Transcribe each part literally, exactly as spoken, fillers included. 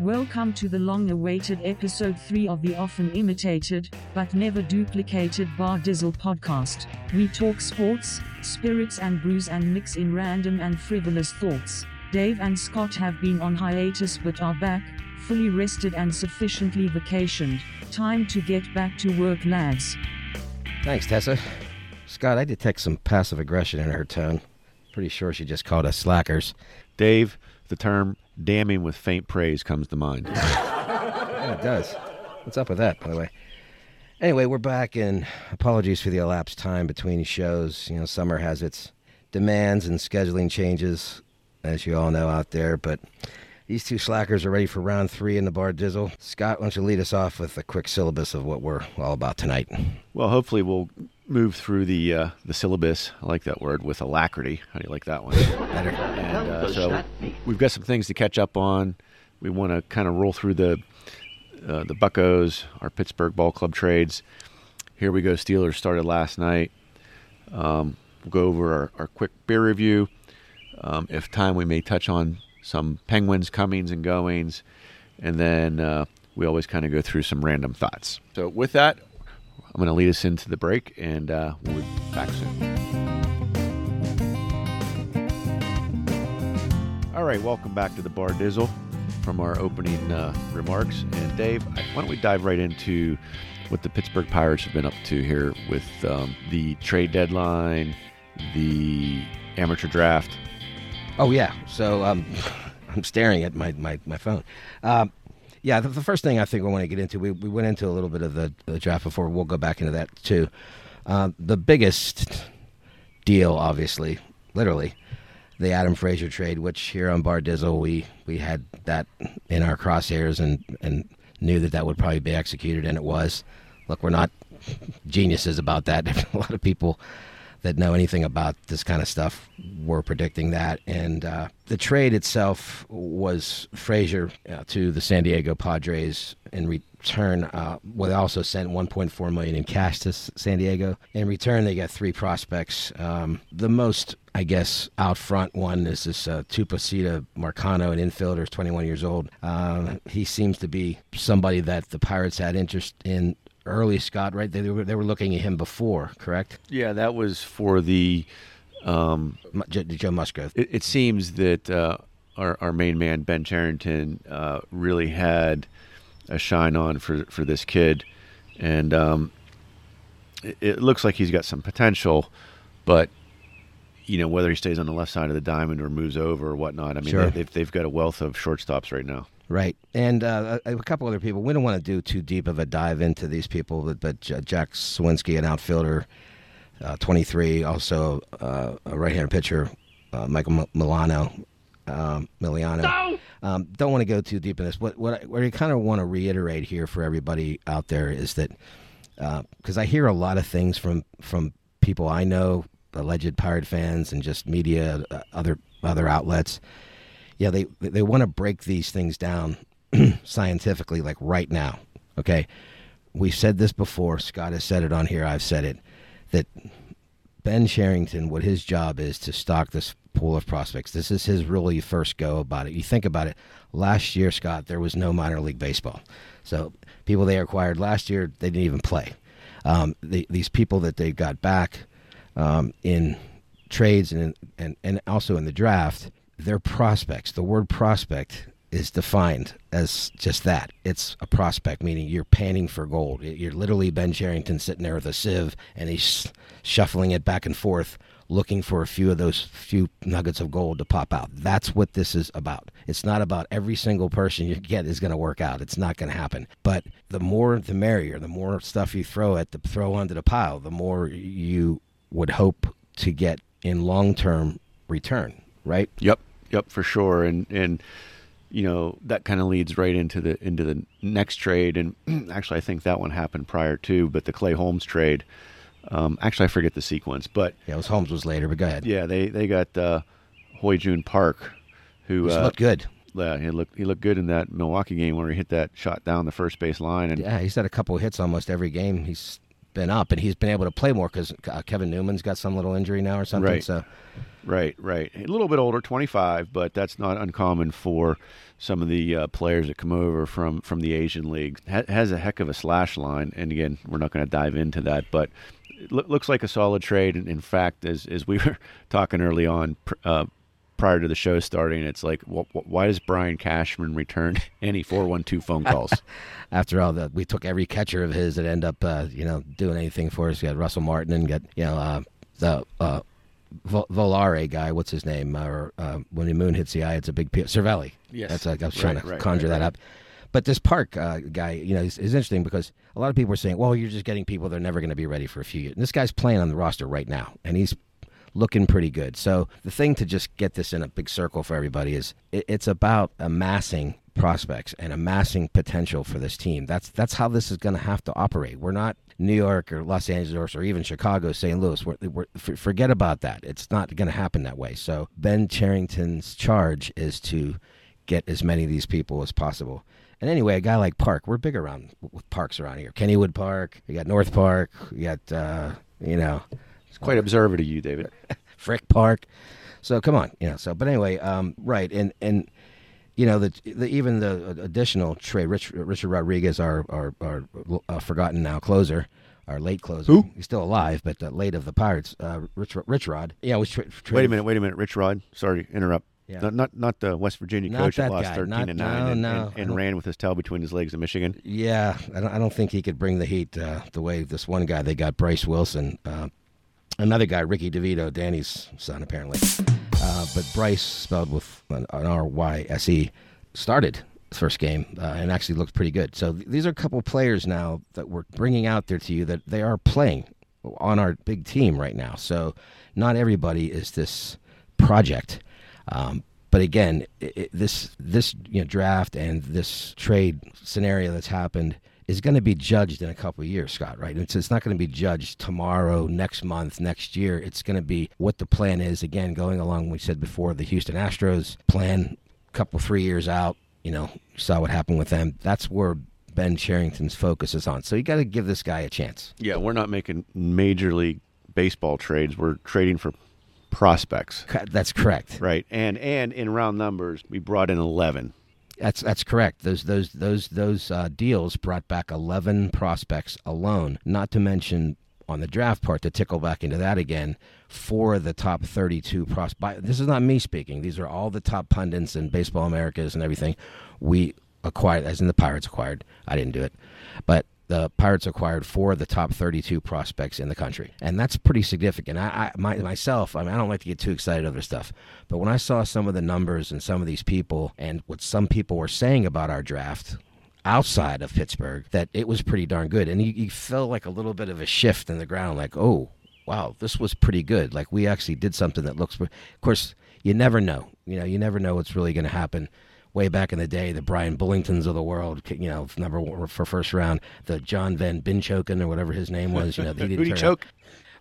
Welcome to the long-awaited episode three of the often imitated, but never duplicated Bar Dizzle podcast. We talk sports, spirits and brews and mix in random and frivolous thoughts. Dave and Scott have been on hiatus but are back, fully rested and sufficiently vacationed. Time to get back to work, lads. Thanks, Tessa. Scott, I detect some passive aggression in her tone. Pretty sure she just called us slackers. Dave, the term damning with faint praise comes to mind. Yeah, it does. What's up with that, by the way? Anyway, we're back, and apologies for the elapsed time between shows. You know, summer has its demands and scheduling changes, as you all know out there, but these two slackers are ready for round three in the Bar Dizzle. Scott, why don't you lead us off with a quick syllabus of what we're all about tonight? Well, hopefully we'll move through the uh, the syllabus, I like that word, with alacrity. How do you like that one? Better. And uh, so we've got some things to catch up on. We want to kind of roll through the uh, the Buccos, our Pittsburgh Ball Club trades. Here we go, Steelers started last night. Um, we'll go over our, our quick beer review. Um, if time, we may touch on some Penguins comings and goings. And then uh, we always kind of go through some random thoughts. So with that, I'm going to lead us into the break, and uh, we'll be back soon. All right, welcome back to the Bar Dizzle from our opening uh, remarks. And Dave, why don't we dive right into what the Pittsburgh Pirates have been up to here with um, the trade deadline, the amateur draft. Oh, yeah. So um, I'm staring at my, my, my phone. Um, Yeah, the first thing I think we want to get into, we, we went into a little bit of the, the draft before. We'll go back into that, too. Uh, the biggest deal, obviously, literally, the Adam Frazier trade, which here on Bar Dizzle, we, we had that in our crosshairs and, and knew that that would probably be executed, and it was. Look, we're not geniuses about that. A lot of people that know anything about this kind of stuff were predicting that. And uh, the trade itself was Frazier uh, to the San Diego Padres in return. Uh, well, they also sent one point four million dollars in cash to S- San Diego. In return, they got three prospects. Um, the most, I guess, out front one is this uh, Tucupita Marcano, an infielder, twenty-one years old. Uh, he seems to be somebody that the Pirates had interest in early, Scott, right? They were they were looking at him before, correct? Yeah, that was for the um, Joe, Joe Musgrove. It, it seems that uh, our our main man Ben Cherington uh, really had a shine on for for this kid, and um, it, it looks like he's got some potential. But you know, whether he stays on the left side of the diamond or moves over or whatnot, I mean, sure. they, they've they've got a wealth of shortstops right now. Right. And uh, a couple other people. We don't want to do too deep of a dive into these people, but, but Jack Swinski, an outfielder, uh, twenty-three, also uh, a right-handed pitcher, uh, Michael Miliano. Um, Miliano. No! Um, don't want to go too deep in this. What, what I, what I kind of want to reiterate here for everybody out there is that, because uh, I hear a lot of things from, from people I know, alleged Pirate fans and just media, uh, other other outlets. Yeah, they they want to break these things down scientifically, like right now, okay? We've said this before. Scott has said it on here. I've said it, that Ben Cherington, what his job is to stock this pool of prospects. This is his really first go about it. You think about it. Last year, Scott, there was no minor league baseball. So people they acquired last year, they didn't even play. Um, the, these people that they got back um, in trades and, and, and also in the draft – they're prospects. The word prospect is defined as just that. It's a prospect, meaning you're panning for gold. You're literally Ben Cherington sitting there with a sieve, and he's shuffling it back and forth, looking for a few of those few nuggets of gold to pop out. That's what this is about. It's not about every single person you get is going to work out. It's not going to happen. But the more, the merrier. The more stuff you throw at the throw onto the pile, the more you would hope to get in long-term return, right? Yep. Yep, for sure, and and you know that kind of leads right into the into the next trade, and actually I think that one happened prior to, but the Clay Holmes trade. Um, actually, I forget the sequence, but yeah, it was Holmes was later, but go ahead. Yeah, they they got uh, Hoy Jun Park, who uh, looked good. Yeah, he looked he looked good in that Milwaukee game where he hit that shot down the first base line, and yeah, he's had a couple of hits almost every game. He's been up, and he's been able to play more because uh, Kevin Newman's got some little injury now or something. Right. So. Right, right. A little bit older, twenty-five, but that's not uncommon for some of the uh, players that come over from, from the Asian leagues. Ha- has a heck of a slash line, and again, we're not going to dive into that, but it lo- looks like a solid trade. And in fact, as as we were talking early on pr- uh, prior to the show starting, it's like, wh- wh- why does Brian Cashman return any four one two phone calls? After all, the, we took every catcher of his that ended up, uh, you know, doing anything for us. We got Russell Martin and got, you know, uh, the... Uh, Volare guy, what's his name? Uh, uh, when the moon hits the eye, it's a big... P- Cervelli. Yes. That's like, I was trying right, to right, conjure right, that right. up. But this Park uh, guy, you know, is interesting because a lot of people are saying, well, you're just getting people that are never going to be ready for a few years. And this guy's playing on the roster right now, and he's looking pretty good. So the thing to just get this in a big circle for everybody is it, it's about amassing prospects and amassing potential for this team. That's, that's how this is going to have to operate. We're not... New York or Los Angeles or even Chicago, Saint Louis, we're, we're, forget about that. It's not going to happen that way. So Ben Cherington's charge is to get as many of these people as possible. And anyway, a guy like Park, we're big around with parks around here. Kennywood Park, you got North Park, you got, uh, you know. It's quite observant of you, David. Frick Park. So come on, you know. So, but anyway, um, right, and and. You know, the, the, even the additional trade, Rich, Richard Rodriguez, our, our, our uh, forgotten now closer, our late closer. Who? He's still alive, but uh, late of the Pirates, uh, Rich, Rich Rod. Yeah, was tra- tra- Wait a minute, wait a minute, Rich Rod. Sorry to interrupt. Yeah. Not, not not the West Virginia not coach that, that lost guy. thirteen to nine no, and, no. and, and ran with his tail between his legs in Michigan. Yeah, I don't, I don't think he could bring the heat uh, the way this one guy they got, Bryce Wilson. Uh, another guy, Ricky DeVito, Danny's son, apparently. Uh, but Bryce, spelled with an R Y S E, started his first game uh, and actually looked pretty good. So th- these are a couple players now that we're bringing out there to you that they are playing on our big team right now. So not everybody is this project. Um, but again, it, it, this this you know, draft and this trade scenario that's happened is going to be judged in a couple of years, Scott, right? It's, it's not going to be judged tomorrow, next month, next year. It's going to be what the plan is, again, going along, we said before, the Houston Astros plan, couple, three years out, you know, saw what happened with them. That's where Ben Cherington's focus is on. So you got to give this guy a chance. Yeah, we're not making Major League Baseball trades. We're trading for prospects. That's correct. Right, and and in round numbers, we brought in eleven. That's that's correct. Those those those those uh, deals brought back eleven prospects alone. Not to mention on the draft part to tickle back into that again for the top thirty-two prospects. This is not me speaking. These are all the top pundits and Baseball Americas and everything. We acquired, as in the Pirates acquired. I didn't do it, but the Pirates acquired four of the top thirty-two prospects in the country, and that's pretty significant. I, I my, myself, I mean, I don't like to get too excited over stuff, but when I saw some of the numbers and some of these people and what some people were saying about our draft outside of Pittsburgh, that it was pretty darn good, and you, you felt like a little bit of a shift in the ground, like, oh, wow, this was pretty good. Like, we actually did something that looks... Of course, you never know. You know, you never know what's really going to happen. Way back in the day, the Brian Bullingtons of the world, you know, number one for first round, the John Van Binchoken or whatever his name was, you know, he didn't choke.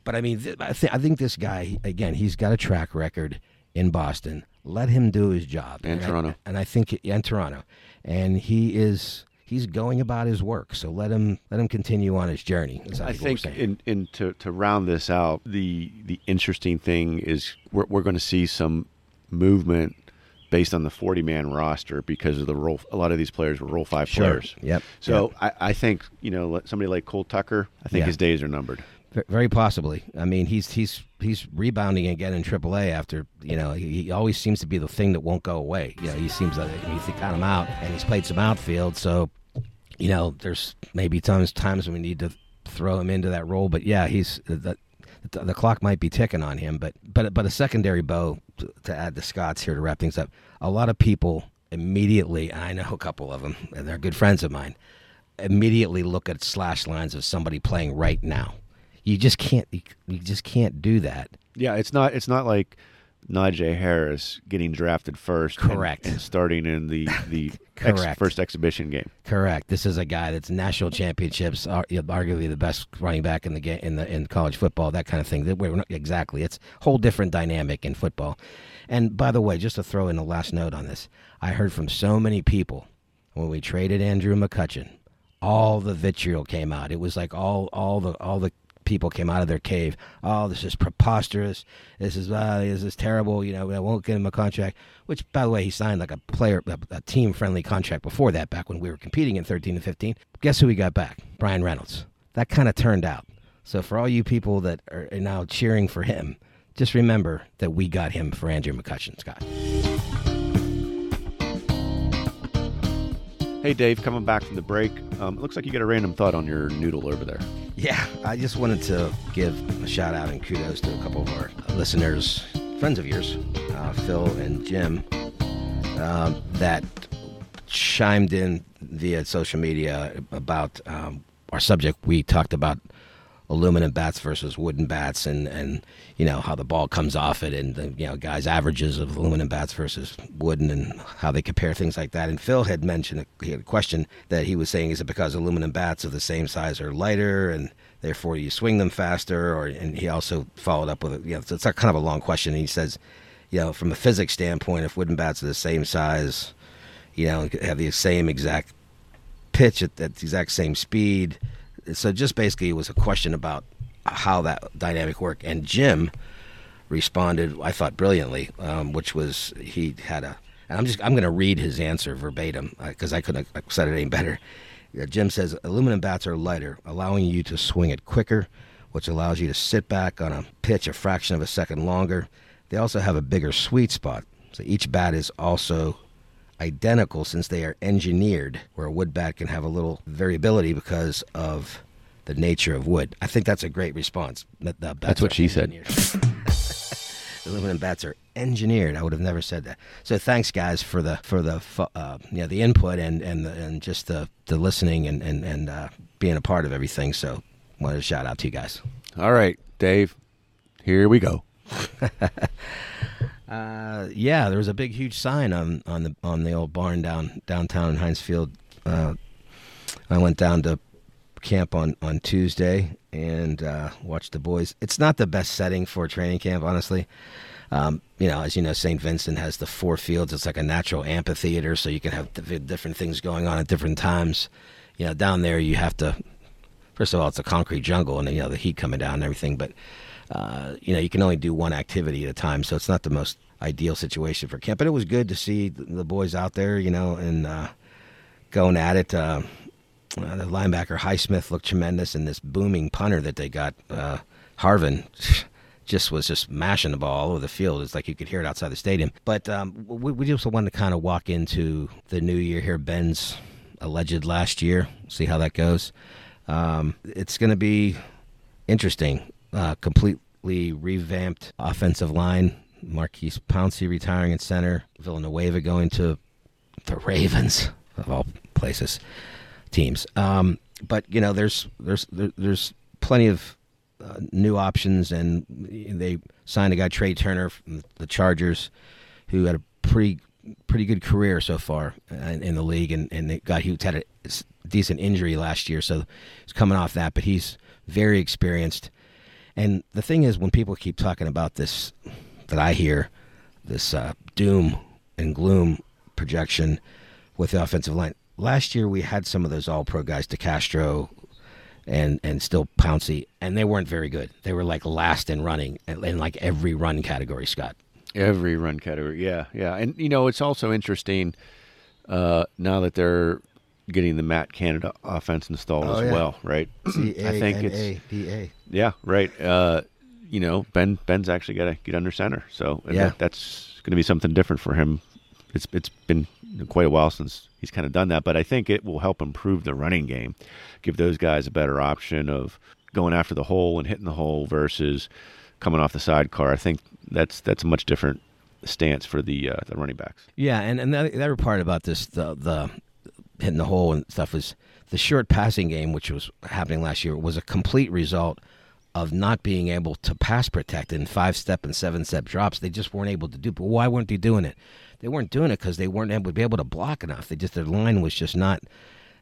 But I mean, th- I, th- I think this guy, again, he's got a track record in Boston. Let him do his job. And, and Toronto. I, and I think, and Toronto. And he is, he's going about his work. So let him, let him continue on his journey. I, I think, think in, in to, to round this out, the, the interesting thing is we're, we're going to see some movement based on the forty-man roster because of the role, a lot of these players were Rule Five sure. players. Yep. So yep. I, I think you know somebody like Cole Tucker. I think yeah. his days are numbered. Very possibly. I mean, he's he's he's rebounding again in triple A after you know he, he always seems to be the thing that won't go away. Yeah, you know, he seems like you count him out, and he's played some outfield. So you know, there's maybe times times when we need to throw him into that role. But yeah, he's the the, the clock might be ticking on him. But but but a secondary bow. To, to add to Scott's here to wrap things up, a lot of people immediately, and I know a couple of them, and they're good friends of mine, immediately look at slash lines of somebody playing right now. You just can't, you just can't do that. Yeah, it's not, it's not like Najee Harris getting drafted first, correct, and, and starting in the the correct. Ex, first exhibition game. Correct. This is a guy that's national championships, arguably the best running back in the game in the in college football, that kind of thing. That we're not, exactly, it's a whole different dynamic in football. And by the way, just to throw in the last note on this, I heard from so many people when we traded Andrew McCutcheon. all the vitriol came out. It was like all all the all the people came out of their cave. Oh, this is preposterous. This is uh, this is terrible. You know, I won't give him a contract. Which, by the way, he signed like a player, a, a team-friendly contract before that. Back when we were competing in thirteen and fifteen, guess who we got back? Brian Reynolds. That kind of turned out. So for all you people that are now cheering for him, just remember that we got him for Andrew McCutcheon, Scott. Hey, Dave, coming back from the break. Um, it looks like you got a random thought on your noodle over there. Yeah, I just wanted to give a shout out and kudos to a couple of our listeners, friends of yours, uh, Phil and Jim, uh, that chimed in via social media about um, our subject. We talked about aluminum bats versus wooden bats, and, and you know how the ball comes off it, and the, you know, guys' averages of aluminum bats versus wooden, and how they compare, things like that. And Phil had mentioned, he had a question that he was saying, is it because aluminum bats of the same size are lighter, and therefore you swing them faster? Or and he also followed up with, you know, so it's kind of a long question. And he says, you know, from a physics standpoint, if wooden bats are the same size, you know, have the same exact pitch at that exact same speed. So just basically it was a question about how that dynamic worked. And Jim responded, I thought, brilliantly, um, which was he had a – and I'm just I'm going to read his answer verbatim because uh, I couldn't have said it any better. Uh, Jim says, aluminum bats are lighter, allowing you to swing it quicker, which allows you to sit back on a pitch a fraction of a second longer. They also have a bigger sweet spot. So each bat is also – identical since they are engineered, where a wood bat can have a little variability because of the nature of wood. I think that's a great response. That the bats that's what she engineered. Said. Aluminum bats are engineered. I would have never said that. So thanks, guys, for the for the uh, you know the input and and the, and just the, the listening and and and uh, being a part of everything. So wanted to shout out to you guys. All right, Dave. Here we go. Uh, yeah, there was a big, huge sign on, on the on the old barn down downtown in Hinesfield. Uh, I went down to camp on, on Tuesday and uh, watched the boys. It's not the best setting for a training camp, honestly. Um, you know, as you know, Saint Vincent has the four fields. It's like a natural amphitheater, so you can have different things going on at different times. You know, down there you have to. First of all, it's a concrete jungle, and you know the heat coming down and everything, but. Uh, you know, you can only do one activity at a time, so it's not the most ideal situation for camp. But it was good to see the boys out there, you know, and uh, going at it. Uh, uh, the linebacker Highsmith looked tremendous, and this booming punter that they got, uh, Harvin, just was just mashing the ball all over the field. It's like you could hear it outside the stadium. But um, we, we just wanted to kind of walk into the new year here. Ben's alleged last year. See how that goes. Um, it's going to be interesting. Uh, completely revamped offensive line. Marquise Pouncey retiring at center. Villanueva going to the Ravens, of all places, teams. Um, but, you know, there's there's there's plenty of uh, new options, and they signed a guy, Trey Turner, from the Chargers, who had a pretty pretty good career so far in, in the league, and, and they got, he had a decent injury last year, so he's coming off that, but he's very experienced. And the thing is, when people keep talking about this, that I hear, this uh, doom and gloom projection with the offensive line. Last year, we had some of those all-pro guys, DeCastro and and still Pouncey, and they weren't very good. They were like last in running, in, in like every run category, Scott. Every run category, yeah, yeah. And, you know, it's also interesting uh, now that they're getting the Matt Canada offense installed oh, as yeah. well, right? C A N A D A. I think it's yeah, right. Uh, you know, Ben Ben's actually got to get under center, so yeah. that, that's going to be something different for him. It's it's been quite a while since he's kind of done that, but I think it will help improve the running game, give those guys a better option of going after the hole and hitting the hole versus coming off the sidecar. I think that's that's a much different stance for the uh, the running backs. Yeah, and and the other part about this the the. hitting the hole and stuff was the short passing game, which was happening last year, was a complete result of not being able to pass protect in five-step and seven-step drops. They just weren't able to do. But why weren't they doing it? They weren't doing it because they weren't able to be able to block enough. They just their line was just not.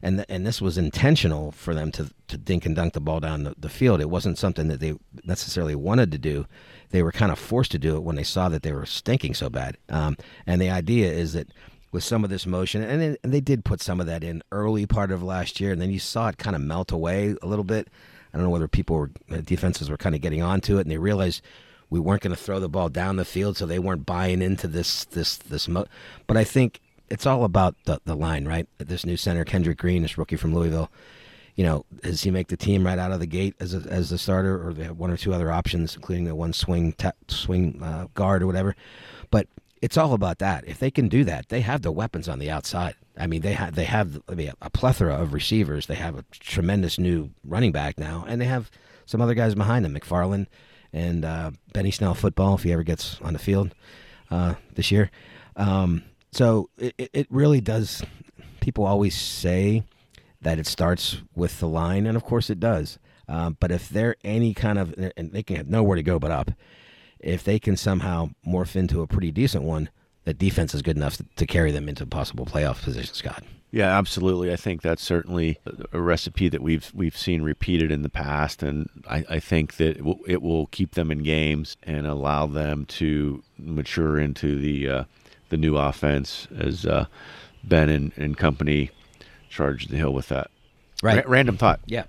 And th- and this was intentional for them to, to dink and dunk the ball down the, the field. It wasn't something that they necessarily wanted to do. They were kind of forced to do it when they saw that they were stinking so bad. Um, and the idea is that with some of this motion. And, then, and they did put some of that in early part of last year, and then you saw it kind of melt away a little bit. I don't know whether people were, defenses were kind of getting onto it, and they realized we weren't going to throw the ball down the field, so they weren't buying into this. this, this. Mo- but I think it's all about the, the line, right? This new center, Kendrick Green, this rookie from Louisville, you know, does he make the team right out of the gate as a, as the starter, or they have one or two other options, including the one swing ta- swing uh, guard or whatever? But it's all about that. If they can do that, they have the weapons on the outside. I mean, they have they have I mean, a plethora of receivers. They have a tremendous new running back now, and they have some other guys behind them, McFarland and uh, Benny Snell football, if he ever gets on the field uh, this year. Um, so it, it really does. People always say that it starts with the line, and of course it does. Uh, but if they're any kind of, and they can have nowhere to go but up, if they can somehow morph into a pretty decent one, that defense is good enough to, to carry them into possible playoff position, Scott. Yeah, absolutely. I think that's certainly a recipe that we've we've seen repeated in the past, and I, I think that it will, it will keep them in games and allow them to mature into the uh, the new offense as uh, Ben and, and company charge the hill with that. Right. R- random thought. Yeah.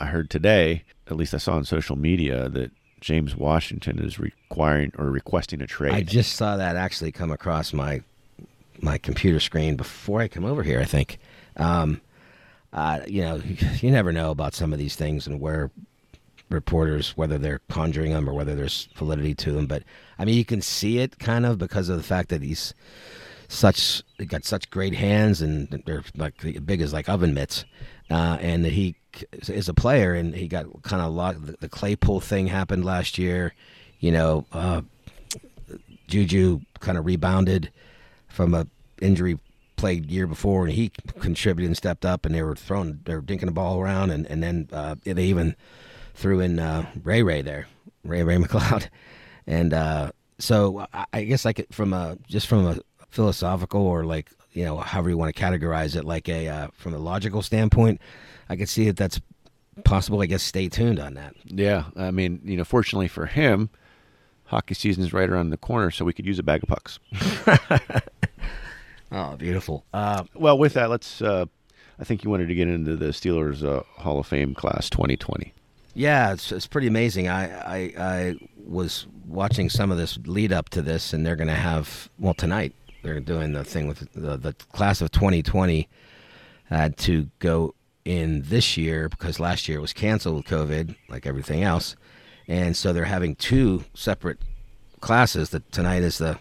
I heard today, at least I saw on social media, that James Washington is requiring or requesting a trade. I just saw that actually come across my my computer screen before I come over here, I think. Um, uh, you know, you never know about some of these things and where reporters, whether they're conjuring them or whether there's validity to them. But, I mean, you can see it kind of because of the fact that he's such he got such great hands and they're like big as like oven mitts. Uh, and that he is a player, and he got kind of locked. The, the Claypool thing happened last year. You know, uh, Juju kind of rebounded from a injury plagued year before, and he contributed and stepped up, and they were throwing, they were dinking the ball around, and, and then uh, they even threw in uh, Ray Ray there, Ray Ray McLeod. And uh, so I guess like from a, just from a philosophical or like, you know, however you want to categorize it, like a uh, from a logical standpoint, I could see that that's possible. I guess stay tuned on that. Yeah, I mean, you know, fortunately for him, hockey season is right around the corner, so we could use a bag of pucks. Oh, beautiful. Uh, well, with that, let's. Uh, I think you wanted to get into the Steelers uh, Hall of Fame class twenty twenty. Yeah, it's it's pretty amazing. I, I I was watching some of this lead up to this, and they're going to have well tonight. They're doing the thing with the, the class of twenty twenty had to go in this year because last year it was canceled with COVID, like everything else. And so they're having two separate classes. That tonight is the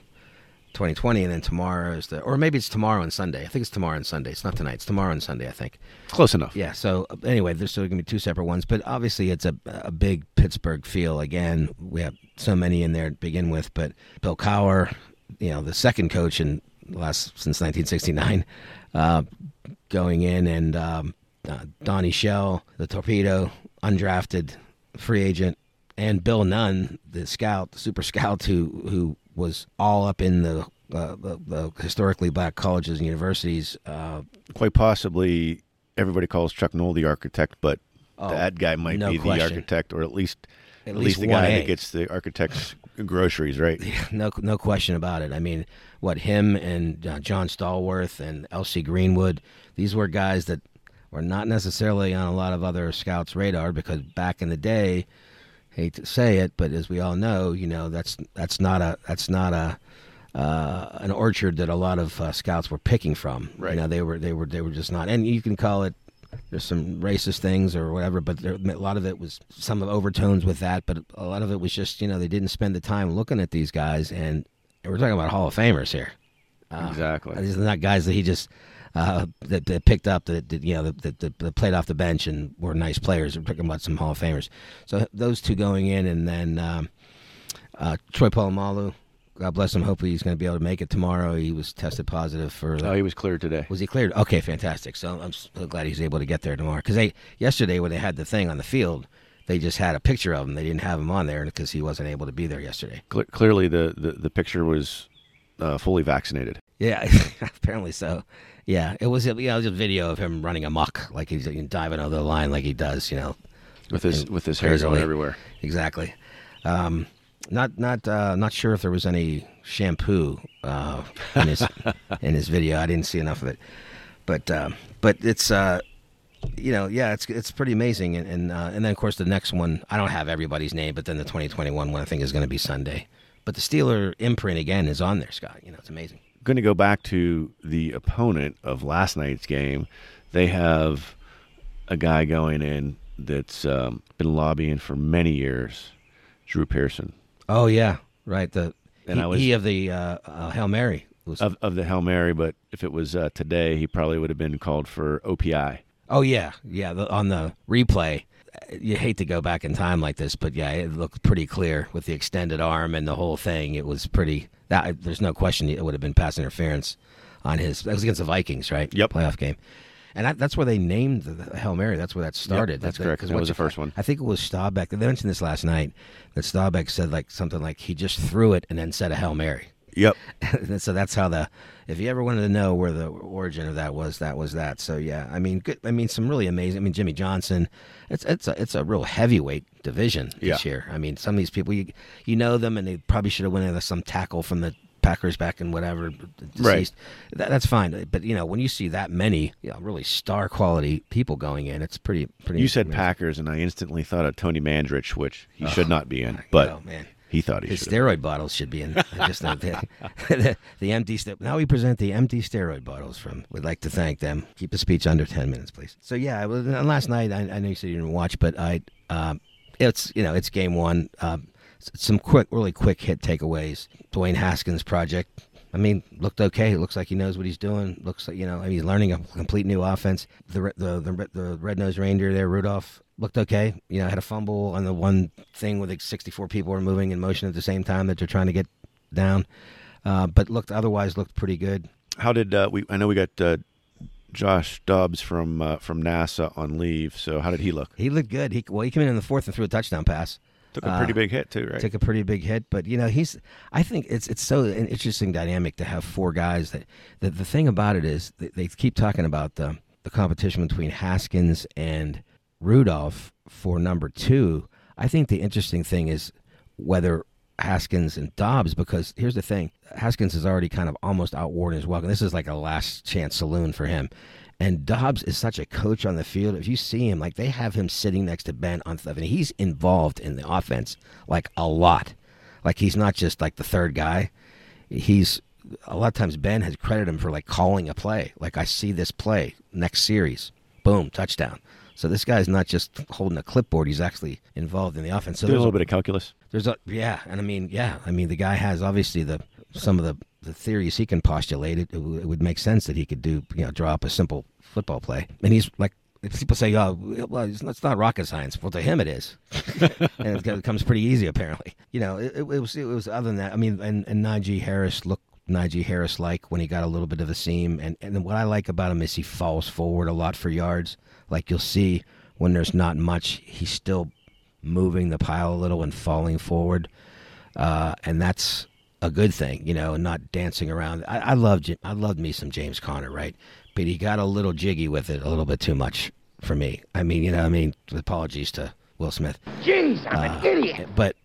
twenty twenty, and then tomorrow is the, or maybe it's tomorrow and Sunday. I think it's tomorrow and Sunday. It's not tonight. It's tomorrow and Sunday, I think. Close enough. Yeah. So anyway, there's still going to be two separate ones, but obviously it's a, a big Pittsburgh feel. Again, we have so many in there to begin with, but Bill Cowher, you know, the second coach in last since nineteen sixty-nine, uh, going in, and um, uh, Donnie Shell, the torpedo, undrafted free agent, and Bill Nunn, the scout, the super scout, who who was all up in the uh, the, the historically black colleges and universities. Uh, Quite possibly, everybody calls Chuck Noll the architect, but oh, that guy might no be question. the architect, or at least at, at least, least the guy that gets the architect's groceries, right? No, no question about it. I mean, what him and uh, John Stallworth and Elsie Greenwood, these were guys that were not necessarily on a lot of other scouts' radar because back in the day, hate to say it, but as we all know, you know, that's that's not a that's not a uh, an orchard that a lot of uh, scouts were picking from. Right. You know, they were they were they were just not. And you can call it, there's some racist things or whatever, but there, a lot of it was some of overtones with that, but a lot of it was just, you know, they didn't spend the time looking at these guys, and we're talking about Hall of Famers here. Uh, exactly. These are not guys that he just uh, that, that picked up, that, that you know, that, that, that played off the bench and were nice players. We're talking about some Hall of Famers. So those two going in, and then um, uh, Troy Polamalu, God bless him. Hopefully he's going to be able to make it tomorrow. He was tested positive for... Uh, oh, he was cleared today. Was he cleared? Okay, fantastic. So I'm so glad he's able to get there tomorrow. Because they yesterday when they had the thing on the field, they just had a picture of him. They didn't have him on there because he wasn't able to be there yesterday. Cle- clearly the, the, the picture was uh, fully vaccinated. Yeah, apparently so. Yeah, it was, you know, it was a video of him running amok, like he's diving over the line like he does, you know. With his, with his hair going everywhere. Exactly. Um Not not uh, not sure if there was any shampoo uh, in his in his video. I didn't see enough of it, but uh, but it's uh, you know yeah it's it's pretty amazing. And and, uh, and then of course the next one, I don't have everybody's name, but then the twenty twenty-one one I think is going to be Sunday. But the Steeler imprint again is on there, Scott. You know, it's amazing. Going to go back to the opponent of last night's game. They have a guy going in that's um, been lobbying for many years, Drew Pearson. Oh yeah, right. The and he, was, he of the uh, uh, Hail Mary was, of of the Hail Mary, but if it was uh, today, he probably would have been called for O P I. Oh yeah, yeah. The, on the replay, you hate to go back in time like this, but yeah, it looked pretty clear with the extended arm and the whole thing. It was pretty. That, there's no question it would have been pass interference on his. That was against the Vikings, right? Yep. Playoff game, and that, that's where they named the Hail Mary. That's where that started. Yep, that's that, correct. That was the first one. I think it was Staubach. They mentioned this last night that Staubach said like something like he just threw it and then said a Hail Mary. Yep. And so that's how the. If you ever wanted to know where the origin of that was, that was that. So yeah, I mean, good. I mean, some really amazing. I mean, Jimmy Johnson. It's it's a it's a real heavyweight division this yeah. year. I mean, some of these people you you know them, and they probably should have won some tackle from the Packers back in whatever. Deceased. Right. That, that's fine, but you know when you see that many you know, really star quality people going in, it's pretty pretty. You said amazing. Packers, and I instantly thought of Tony Mandrich, which he oh, should not be in, but. Oh man. He thought he his should've. Steroid bottles should be in. I just know the, the, the empty st- Now we present the empty steroid bottles from. We'd like to thank them. Keep the speech under ten minutes, please. So yeah, was, and last night I, I know you said you didn't watch, but I, uh, it's you know it's game one. Uh, some quick, really quick hit takeaways. Dwayne Haskins' project. I mean, looked okay. It looks like he knows what he's doing. Looks like you know I mean, he's learning a complete new offense. The the the, the red-nosed reindeer there, Rudolph. Looked okay. You know, had a fumble on the one thing where like sixty-four people were moving in motion at the same time that they're trying to get down. Uh, but looked otherwise looked pretty good. How did uh, we? I know we got uh, Josh Dobbs from uh, from NASA on leave. So how did he look? He looked good. He well, he came in in the fourth and threw a touchdown pass. Took a pretty uh, big hit too, right? Took a pretty big hit, but you know he's. I think it's it's so an interesting dynamic to have four guys. That the the thing about it is they, they keep talking about the the competition between Haskins and Rudolph for number two. I think the interesting thing is whether Haskins and Dobbs, because here's the thing, Haskins is already kind of almost outworn his welcome. This is like a last chance saloon for him. And Dobbs is such a coach on the field. If you see him, like they have him sitting next to Ben on stuff, and he's involved in the offense like a lot. Like he's not just like the third guy. He's a lot of times Ben has credited him for like calling a play. Like I see this play next series, boom, touchdown. So this guy's not just holding a clipboard; he's actually involved in the offense. So there's, there's a little bit of calculus. There's a yeah, and I mean yeah, I mean the guy has obviously the some of the, the theories he can postulate. It, it would make sense that he could do you know draw up a simple football play. And he's like people say, oh, well, it's not, it's not rocket science. Well, to him it is, and it becomes pretty easy apparently. You know, it, it was it was other than that. I mean, and, and Najee Harris looked Najee Harris like when he got a little bit of a seam, and and what I like about him is he falls forward a lot for yards. Like you'll see when there's not much, he's still moving the pile a little and falling forward, uh, and that's a good thing, you know, and not dancing around. I, I loved I loved me some James Conner, right? But he got a little jiggy with it, a little bit too much for me. I mean, you know, I mean, apologies to Will Smith. Jeez, I'm uh, an idiot. But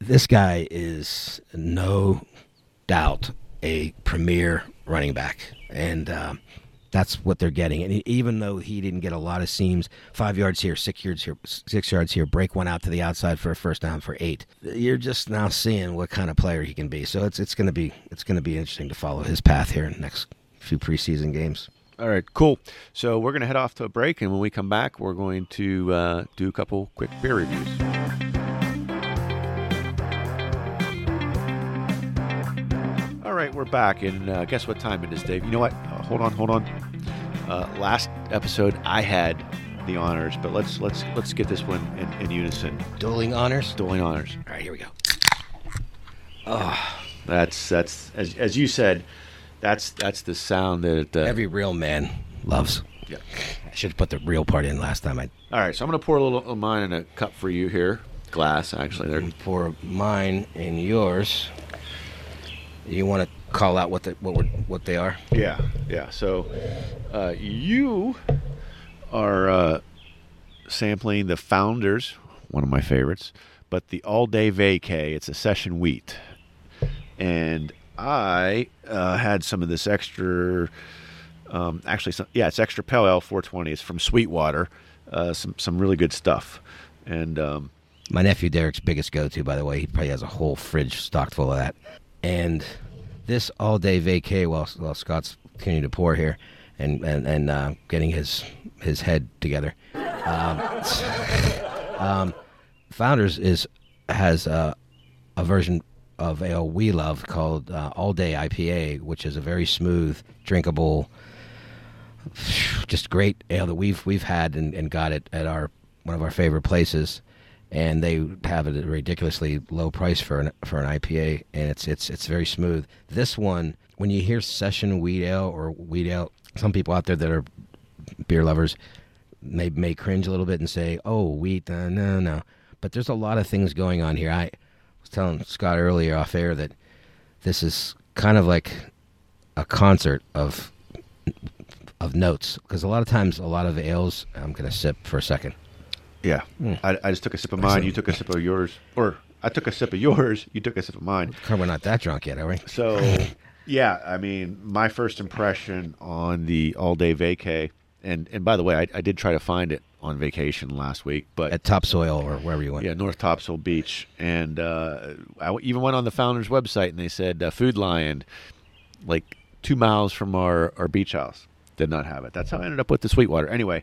this guy is no doubt a premier running back, and. Um, That's what they're getting. And even though he didn't get a lot of seams, five yards here, six yards here, six yards here, break one out to the outside for a first down for eight. You're just now seeing what kind of player he can be. So it's it's going to be it's going to be interesting to follow his path here in the next few preseason games. All right, cool. So we're going to head off to a break, and when we come back, we're going to uh, do a couple quick beer reviews. All right, we're back, and uh, guess what time it is, Dave? You know what? Uh, hold on, hold on. Uh, last episode, I had the honors, but let's let's let's get this one in, in unison. Dueling honors. Dueling honors. All right, here we go. Oh, that's that's as as you said, that's that's the sound that it, uh, every real man loves. Yeah, I should have put the real part in last time. I. All right, so I'm gonna pour a little of mine in a cup for you here, glass actually. There. Pour mine in yours. You want to call out what the, what we're, what they are? Yeah, yeah. So uh, you are uh, sampling the Founders, one of my favorites, but the all-day vacay, it's a session wheat. And I uh, had some of this extra, um, actually, some, yeah, it's extra Pell Ale four twenty. It's from Sweetwater. Uh, some some really good stuff. And um, my nephew Derek's biggest go-to, by the way. He probably has a whole fridge stocked full of that. And this all-day vacay, while, while Scott's continuing to pour here and, and, and uh, getting his his head together. Um, um, Founders is has uh, a version of ale we love called uh, All Day I P A, which is a very smooth, drinkable, just great ale that we've we've had and, and got it at our one of our favorite places, and they have it at a ridiculously low price for an for an I P A, and it's it's it's very smooth. This one, when you hear session wheat ale or wheat ale, some people out there that are beer lovers may may cringe a little bit and say, "Oh, wheat, uh, no, no." But there's a lot of things going on here. I was telling Scott earlier off air that this is kind of like a concert of of notes, because a lot of times, a lot of ales. I'm gonna sip for a second. Yeah, mm. I, I just took a sip of mine. You took a sip of yours, or I took a sip of yours. You took a sip of mine. We're not that drunk yet, are we? So, yeah, I mean, my first impression on the all-day vacay, and and by the way, I, I did try to find it on vacation last week, but at Topsoil or wherever you went. Yeah, North Topsoil Beach, and uh, I even went on the Founders website, and they said uh, Food Lion, like two miles from our, our beach house, did not have it. That's how I ended up with the Sweetwater. Anyway.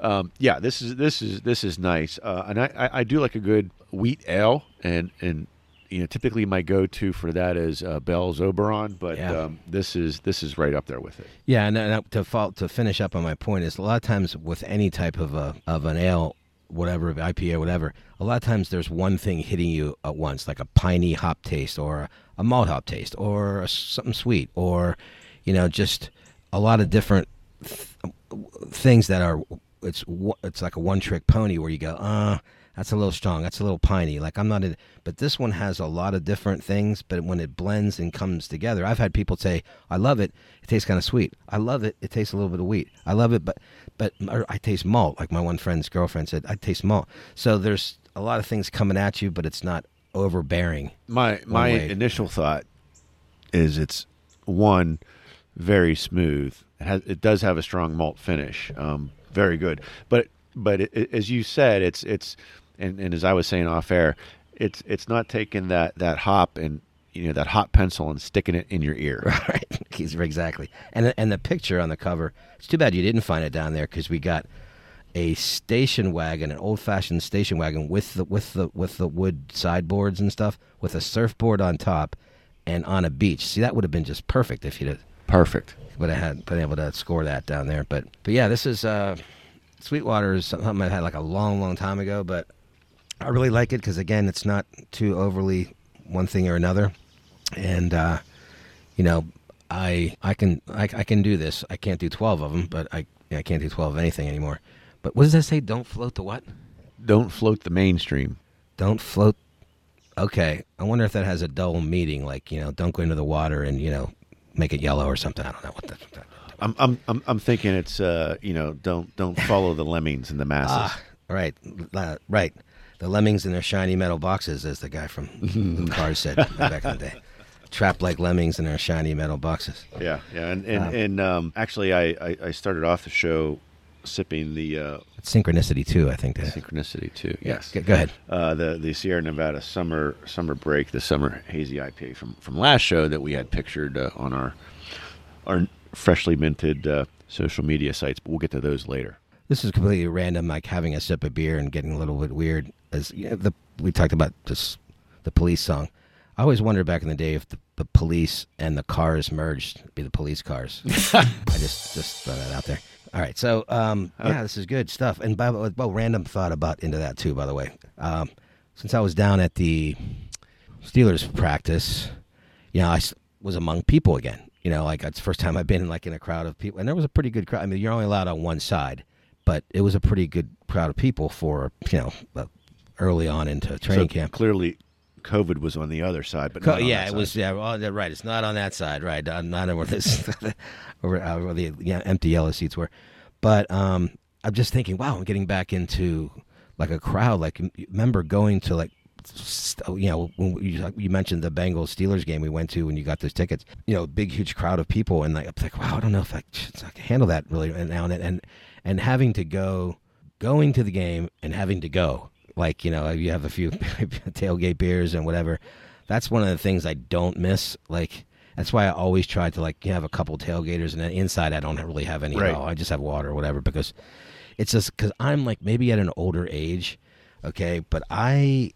Um, yeah, this is this is this is nice, uh, and I, I, I do like a good wheat ale, and, and you know typically my go-to for that is uh, Bell's Oberon, but yeah. um, this is this is right up there with it. Yeah, and, and to follow, to finish up on my point is a lot of times with any type of a of an ale, whatever I P A, whatever, a lot of times there's one thing hitting you at once, like a piney hop taste or a, a malt hop taste or a, something sweet, or you know just a lot of different th- things that are. It's it's like a one-trick pony where you go, ah, uh, that's a little strong, that's a little piney. Like I'm not, a, but this one has a lot of different things. But when it blends and comes together, I've had people say, I love it. It tastes kind of sweet. I love it. It tastes a little bit of wheat. I love it, but but I taste malt. Like my one friend's girlfriend said, I taste malt. So there's a lot of things coming at you, but it's not overbearing. My my initial thought is it's one very smooth. It has it does have a strong malt finish. Um, Very good, but but it, it, as you said, it's it's and, and as I was saying off air, it's it's not taking that, that hop and you know that hot pencil and sticking it in your ear. Right, exactly. And and the picture on the cover. It's too bad you didn't find it down there because we got a station wagon, an old fashioned station wagon with the with the with the wood sideboards and stuff, with a surfboard on top, and on a beach. See, that would have been just perfect if you'd have. Perfect. But I hadn't been able to score that down there. But but yeah, this is uh, Sweetwater is something I had like a long, long time ago. But I really like it because, again, it's not too overly one thing or another. And, uh, you know, I I can I, I can do this. I can't do twelve of them, but I I can't do twelve of anything anymore. But what does that say? Don't float the what? Don't float the mainstream. Don't float. Okay. I wonder if that has a dull meaning, like, you know, don't go into the water and, you know, make it yellow or something. I don't know what that. What that I'm I'm I'm I'm thinking it's uh you know don't don't follow the lemmings and the masses. Ah, right, uh, right. The lemmings in their shiny metal boxes, as the guy from Cars said back in the day. Trapped like lemmings in their shiny metal boxes. Yeah, yeah, and and, um, and um, actually, I, I, I started off the show sipping the uh, Synchronicity two. I think that Synchronicity two. Yes. Yeah, go, go ahead. Uh, the the Sierra Nevada summer summer break, the summer hazy I P A from, from last show that we had pictured uh, on our our freshly minted uh, social media sites. But we'll get to those later. This is completely random, like having a sip of beer and getting a little bit weird. As you know, the we talked about this, the Police song. I always wondered back in the day if the, the Police and the Cars merged, it'd be the Police Cars. I just just throw that out there. All right, so, um, yeah, this is good stuff. And, by, well, random thought about into that, too, by the way. Um, since I was down at the Steelers practice, you know, I was among people again. You know, like, it's the first time I've been, like, in a crowd of people. And there was a pretty good crowd. I mean, you're only allowed on one side, but it was a pretty good crowd of people for, you know, early on into training so camp. Clearly, COVID was on the other side, but not Co- yeah, on that it side. was yeah, well, right. It's not on that side, right? Not, not where this, where, uh, where the yeah, empty yellow seats were. But um, I'm just thinking, wow, I'm getting back into like a crowd. Like, remember going to like you know, when you, you mentioned the Bengals Steelers game we went to when you got those tickets, you know, big, huge crowd of people. And like, I was like, wow, I don't know if I, I can handle that really right now. And, and, and having to go, going to the game and having to go, like, you know, you have a few tailgate beers and whatever. That's one of the things I don't miss. Like, that's why I always try to, like, you know, have a couple tailgaters, and then inside I don't really have any right. at all. I just have water or whatever, because it's just because I'm like maybe at an older age, okay, but I,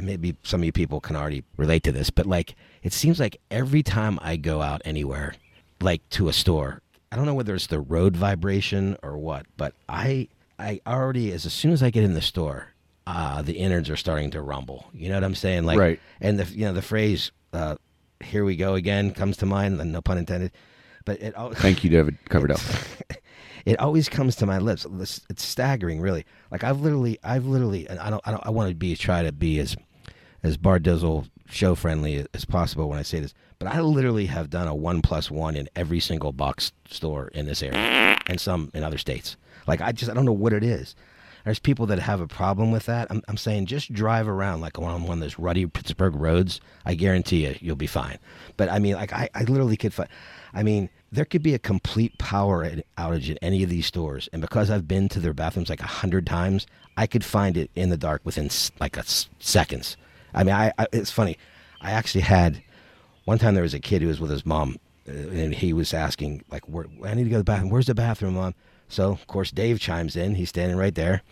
maybe some of you people can already relate to this, but like it seems like every time I go out anywhere, like to a store, I don't know whether it's the road vibration or what, but I, I already, as, as soon as I get in the store, uh, the innards are starting to rumble. You know what I'm saying? Like, right. And the, you know, the phrase, uh, "Here we go again" comes to mind, no pun intended. But it al- thank you, David. Covered up. It always comes to my lips. It's staggering, really. Like I've literally, I've literally, and I don't, I don't, I want to be try to be as, as Bar Dizzle show friendly as possible when I say this. But I literally have done a one plus one in every single box store in this area, and some in other states. Like I just, I don't know what it is. There's people that have a problem with that. I'm, I'm saying just drive around like on one of those ruddy Pittsburgh roads. I guarantee you, you'll be fine. But I mean, like I, I literally could find, I mean, there could be a complete power outage in any of these stores. And because I've been to their bathrooms like a hundred times, I could find it in the dark within like a seconds. I mean, I, I it's funny. I actually had, one time there was a kid who was with his mom and he was asking like, where, I need to go to the bathroom. Where's the bathroom, Mom? So, of course, Dave chimes in. He's standing right there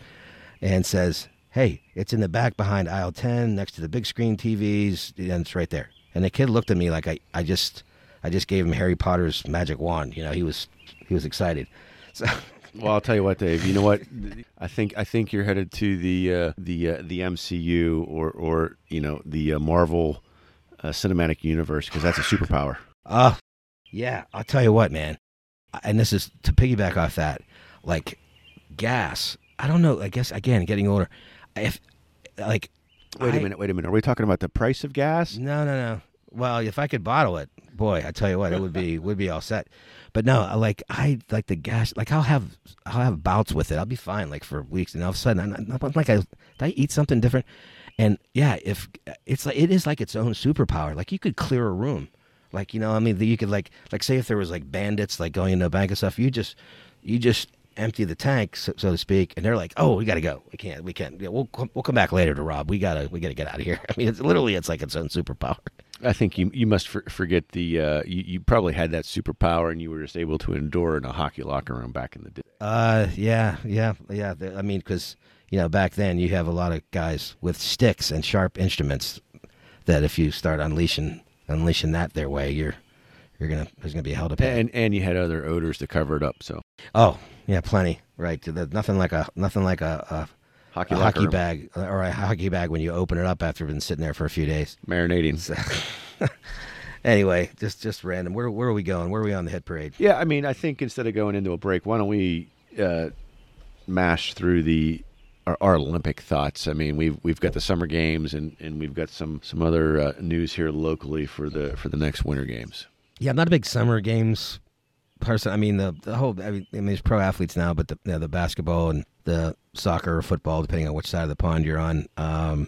and says, hey, it's in the back behind aisle ten next to the big screen T Vs. And it's right there. And the kid looked at me like I, I just I just gave him Harry Potter's magic wand. You know, he was he was excited. So, well, I'll tell you what, Dave. You know what? I think I think you're headed to the uh, the uh, the M C U or, or you know, the uh, Marvel uh, Cinematic Universe, because that's a superpower. Oh, uh, yeah. I'll tell you what, man. And this is to piggyback off that, like gas. I don't know. I guess, again, getting older. If like, wait a I, minute, wait a minute. Are we talking about the price of gas? No, no, no. Well, if I could bottle it, boy, I tell you what, it would be would be all set. But no, like I like the gas. Like I'll have I'll have bouts with it. I'll be fine like for weeks, and all of a sudden, I'm, I'm like, I did I eat something different? And yeah, if it's like it is like its own superpower. Like you could clear a room. Like, you know, I mean, you could like, like say if there was like bandits, like going into a bank and stuff, you just, you just empty the tank, so, so to speak. And they're like, oh, we got to go. We can't, we can't, yeah, we'll, we'll come back later to rob. We gotta, we gotta get out of here. I mean, it's literally, it's like its own superpower. I think you, you must for, forget the, uh, you, you probably had that superpower and you were just able to endure in a hockey locker room back in the day. Uh, yeah, yeah, yeah. I mean, cause you know, back then you have a lot of guys with sticks and sharp instruments that if you start unleashing unleashing that their way, you're you're gonna there's gonna be a hell to pay. And and you had other odors to cover it up. So oh yeah, plenty right. There's nothing like a nothing like a, a hockey, a hockey bag or a hockey bag when you open it up after it's been sitting there for a few days marinating. So, anyway, just just random. Where where are we going? Where are we on the hit parade? Yeah, I mean, I think instead of going into a break, why don't we uh, mash through the. Our, our Olympic thoughts. I mean, we've we've got the summer games, and, and we've got some some other uh, news here locally for the for the next winter games. Yeah, I'm not a big summer games person. I mean, the the whole I mean, there's pro athletes now, but the you know, the basketball and the soccer or football, depending on which side of the pond you're on, um,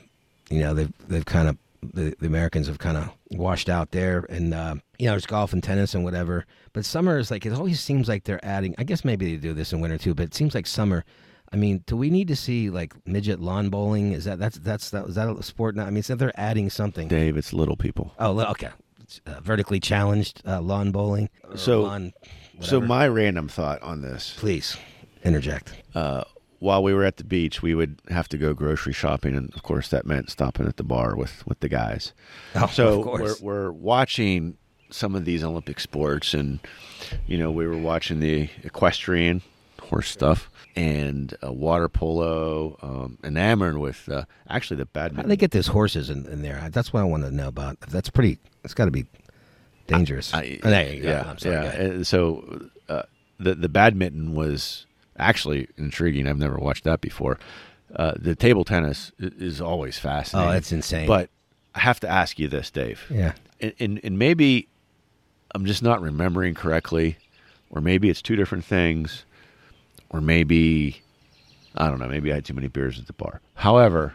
you know, they've they've kind of the, the Americans have kind of washed out there, and uh, you know, there's golf and tennis and whatever. But summer is like it always seems like they're adding. I guess maybe they do this in winter too, but it seems like summer. I mean, do we need to see like midget lawn bowling? Is that that's that's that is that a sport now? I mean, so they're adding something. Dave, it's little people. Oh, okay. Uh, vertically challenged uh, lawn bowling. So, lawn, so my random thought on this. Please interject. Uh, while we were at the beach, we would have to go grocery shopping, and of course, that meant stopping at the bar with, with the guys. Oh, so of course. we're we're watching some of these Olympic sports, and you know, we were watching the equestrian. Horse stuff and uh, water polo, um, enamored with uh, actually the badminton. How do they get these horses in, in there? That's what I want to know about. That's pretty. It's got to be dangerous. I, I, I, yeah, I'm sorry, yeah. So uh, the the badminton was actually intriguing. I've never watched that before. Uh, the table tennis is always fascinating. Oh, that's insane! But I have to ask you this, Dave. Yeah, and and, and maybe I'm just not remembering correctly, or maybe it's two different things. Or maybe, I don't know, maybe I had too many beers at the bar. However,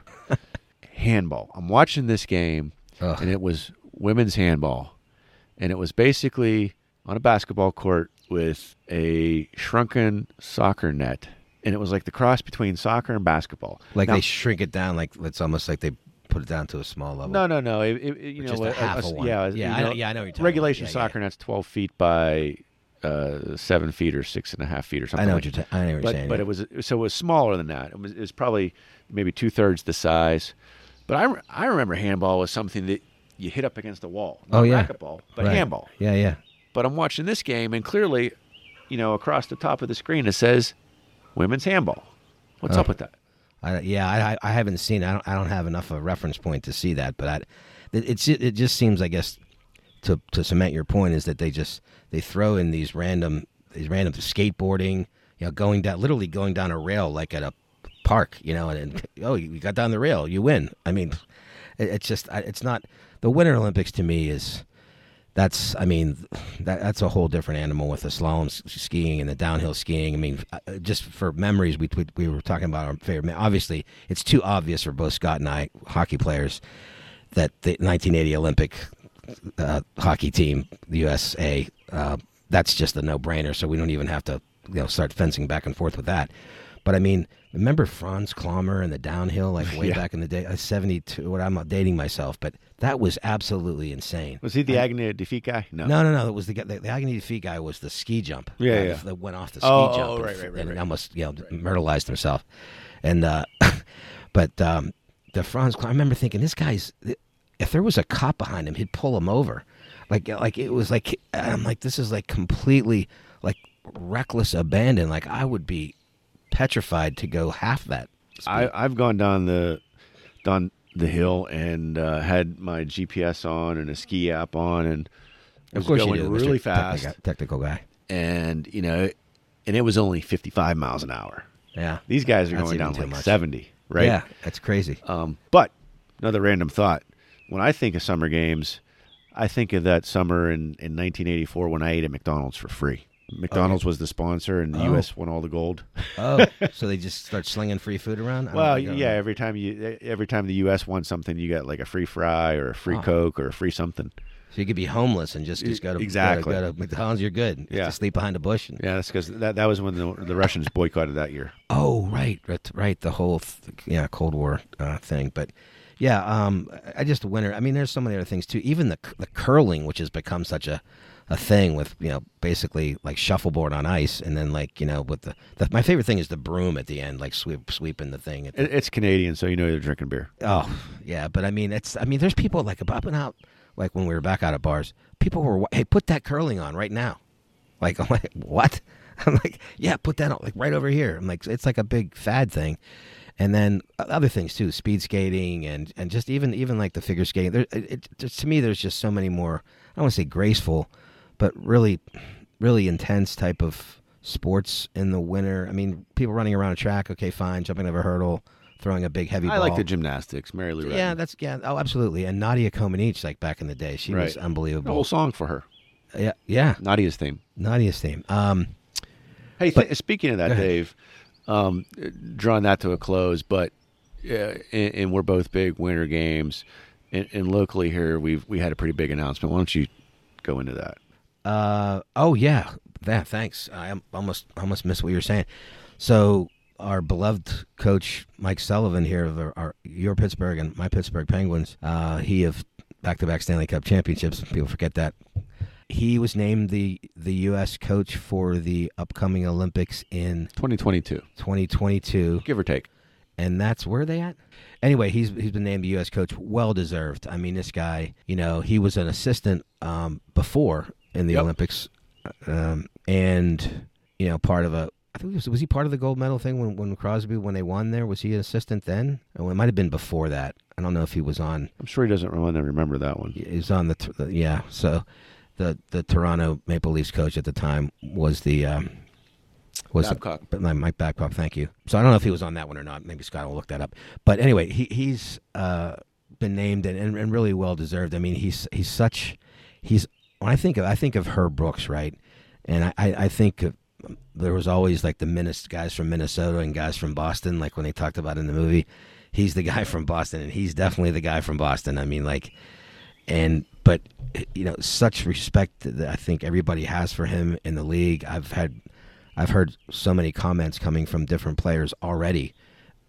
handball. I'm watching this game, Ugh. and it was women's handball. And it was basically on a basketball court with a shrunken soccer net. And it was like the cross between soccer and basketball. Like now, they shrink it down, like it's almost like they put it down to a small level. No, no, no. It, it, you know, just a, a half a, a one. Yeah, yeah, I know, know, yeah, I know what you're talking regulation about. Yeah, soccer yeah. net's twelve feet by uh, seven feet or six and a half feet or something. I know like what you're, ta- I know what but, you're saying. But yeah. it was so it was smaller than that. It was, it was probably maybe two thirds the size. But I re- I remember handball was something that you hit up against the wall. Not oh yeah, racquetball, but right. handball. Yeah, yeah. But I'm watching this game, and clearly, you know, across the top of the screen it says women's handball. What's oh. up with that? I, yeah, I I haven't seen. I don't. I don't have enough of a reference point to see that. But I, it's it just seems. I guess to to cement your point is that they just they throw in these random these random skateboarding. You know, going down literally going down a rail like at a park. You know, and, and oh, you got down the rail, you win. I mean, it, it's just it's not the Winter Olympics to me is. That's, I mean, that, that's a whole different animal with the slalom skiing and the downhill skiing. I mean, just for memories, we we, we were talking about our favorite. Obviously, it's too obvious for both Scott and I, hockey players, that the nineteen eighty Olympic uh, hockey team, the U S A, uh, that's just a no-brainer. So we don't even have to, you know, start fencing back and forth with that. But I mean, remember Franz Klammer and the downhill, like way yeah. back in the day, seventy-two. What I'm dating myself, but that was absolutely insane. Was he the I, agony of defeat guy? No, no, no, no. It was the, the the agony of defeat guy was the ski jump. Yeah, uh, yeah. that went off the ski oh, jump. Oh, and, right, right, right, and right. almost you know right. myrtleized himself. And uh, but um, the Franz Klammer, I remember thinking, this guy's. If there was a cop behind him, he'd pull him over. Like like it was like I'm like this is like completely like reckless abandon. Like I would be. Petrified to go half that. I, I've gone down the down the hill and uh, had my G P S on and a ski app on, and of course going you do, really Mister fast, technical, technical guy. And you know, and it was only fifty-five miles an hour. Yeah, these guys are that's going down like much. seventy, right? Yeah, that's crazy. Um, but another random thought: when I think of summer games, I think of that summer in, in nineteen eighty-four when I ate at McDonald's for free. McDonald's okay. was the sponsor, and the oh. U S won all the gold. oh, so they just start slinging free food around? I well, yeah, every time you, every time the U S won something, you got like a free fry or a free oh. Coke or a free something. So you could be homeless and just, just go to exactly. go to, go to McDonald's, you're good. Yeah. Just sleep behind a bush. And... Yeah, that's because that, that was when the, the Russians boycotted that year. Oh, right, right, right. The whole yeah Cold War uh, thing. But yeah, um, I just wonder. I mean, there's so many other things, too. Even the the curling, which has become such a... a thing with, you know, basically like shuffleboard on ice, and then like, you know, with the, the my favorite thing is the broom at the end, like sweep, sweeping the thing. At the, it, it's Canadian, so you know they're drinking beer. Oh yeah, but I mean, it's I mean, there's people like up and out, like when we were back out at bars, people were hey, put that curling on right now, like I'm like what? I'm like yeah, put that on like right over here. I'm like it's like a big fad thing, and then other things too, speed skating and and just even even like the figure skating. There, it, it to me, there's just so many more. I don't want to say graceful. But really, really intense type of sports in the winter. I mean, people running around a track, okay, fine. Jumping over a hurdle, throwing a big heavy I ball. I like the gymnastics, Mary Lou Retton. Yeah, that's, yeah, oh, absolutely. And Nadia Comaneci, like back in the day, she right. was unbelievable. A whole song for her. Yeah, yeah. Nadia's theme. Nadia's theme. Um, hey, but, th- speaking of that, Dave, um, drawing that to a close, but, uh, and, and we're both big winter games, and, and locally here, we've we had a pretty big announcement. Why don't you go into that? Uh oh yeah yeah thanks I almost almost missed what you were saying. So our beloved coach Mike Sullivan here of our, our your Pittsburgh and my Pittsburgh Penguins, uh, he of back-to-back Stanley Cup championships. People forget that he was named the the U S coach for the upcoming Olympics in twenty twenty-two, give or take, and that's where they at. Anyway, he's he's been named the U S coach. Well deserved. I mean, this guy, you know, he was an assistant um, before. In the yep. Olympics, um, and you know, part of a I think it was, was he part of the gold medal thing when, when Crosby when they won there? Was he an assistant then? Oh, it might have been before that. I don't know if he was on. I'm sure he doesn't really remember that one. He was on the, the yeah. So the the Toronto Maple Leafs coach at the time was the um, was Babcock. The, my Mike Babcock. Thank you. So I don't know if he was on that one or not. Maybe Scott will look that up. But anyway, he he's uh, been named and, and and really well deserved. I mean, he's he's such he's. When I think of I think of Herb Brooks, right, and I, I think of, there was always like the Minis, guys from Minnesota and guys from Boston, like when they talked about in the movie, he's the guy from Boston, and he's definitely the guy from Boston. I mean, like, and but you know, such respect that I think everybody has for him in the league. I've had, I've heard so many comments coming from different players already,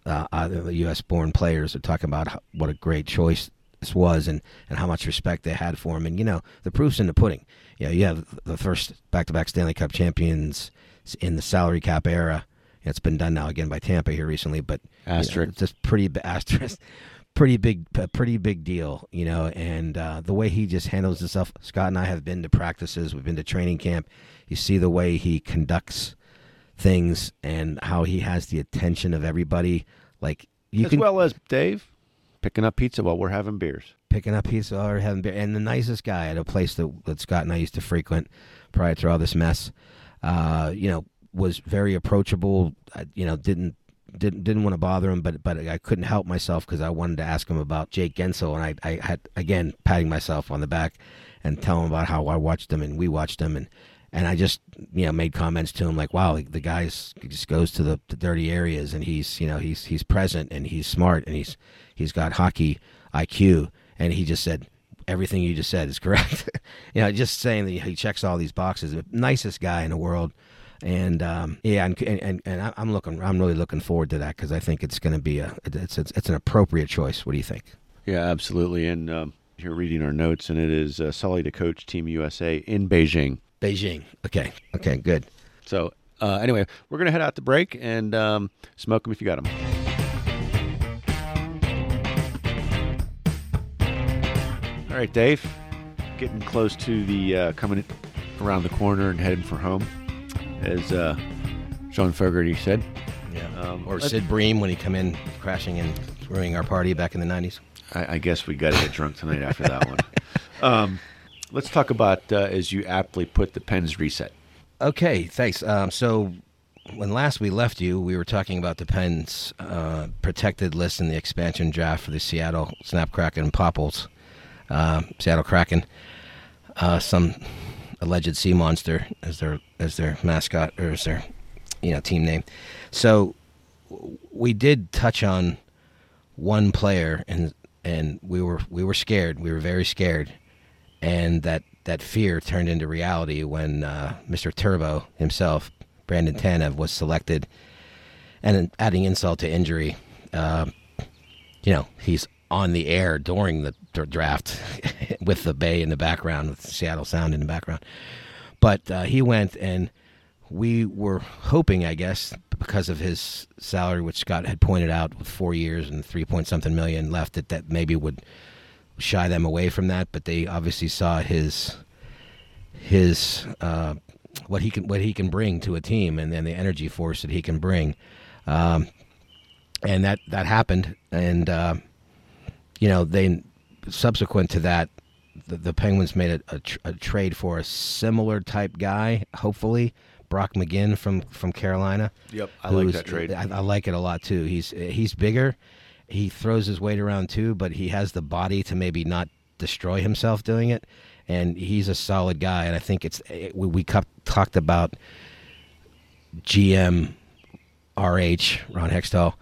uh, other U S born players, are talking about how, what a great choice this was, and, and how much respect they had for him. And you know, the proof's in the pudding. You know, you have the first back-to-back Stanley Cup champions in the salary cap era. It's been done now again by Tampa here recently, but asterisk, you know, it's just pretty asterisk, pretty big, pretty big deal, you know. And uh, the way he just handles himself. Scott and I have been to practices, we've been to training camp. You see the way he conducts things and how he has the attention of everybody. Like you as can, well as Dave picking up pizza while we're having beers, picking up pizza while we're having beer, and the nicest guy at a place that, that Scott and I used to frequent prior to all this mess. Uh, you know. Was very approachable. I, you know, didn't didn't didn't want to bother him, but but I couldn't help myself because I wanted to ask him about Jake Gensel, and I, I had again patting myself on the back and telling him about how I watched him and we watched him, and and I just you know made comments to him like, wow, like, the guy just goes to the, the dirty areas, and he's you know he's he's present, and he's smart, and he's he's got hockey I Q, and he just said, everything you just said is correct. You know, just saying that he checks all these boxes. The nicest guy in the world. And um, yeah, and, and and I'm looking, I'm really looking forward to that because I think it's going to be a, it's, it's it's an appropriate choice. What do you think? Yeah, absolutely. And um, you're reading our notes, and it is uh, Sully to coach Team U S A in Beijing. Beijing. Okay. Okay. Good. So uh, anyway, we're gonna head out to break and um, smoke them if you got them. All right, Dave, getting close to the uh, coming around the corner and heading for home. As uh, Sean Fogarty said. Yeah. Um, or Sid Bream when he come in crashing and ruining our party back in the nineties. I, I guess we got to get drunk tonight after that one. Um, let's talk about, uh, as you aptly put, the Pens reset. Okay, thanks. Um, so when last we left you, we were talking about the Pens' uh, protected list in the expansion draft for the Seattle Snapcracken Popples, uh, Seattle Kraken. Uh, some... alleged sea monster as their as their mascot or as their you know team name. So we did touch on one player, and and we were we were scared. We were very scared, and that, that fear turned into reality when uh, Mister Turbo himself, Brandon Tanev, was selected. And adding insult to injury, uh, you know he's on the air during the draft with the bay in the background, with Seattle Sound in the background. But uh, he went, and we were hoping, I guess, because of his salary, which Scott had pointed out with four years and three point something million left, that that maybe would shy them away from that. But they obviously saw his his uh, what he can what he can bring to a team, and then the energy force that he can bring, um, and that that happened. And uh, you know they. Subsequent to that, the, the Penguins made a, a, tr- a trade for a similar type guy, hopefully, Brock McGinn from, from Carolina. Yep, I like that trade. I, I like it a lot, too. He's he's bigger. He throws his weight around, too, but he has the body to maybe not destroy himself doing it, and he's a solid guy, and I think it's it, we, we cu- talked about G M R H, Ron Hextall,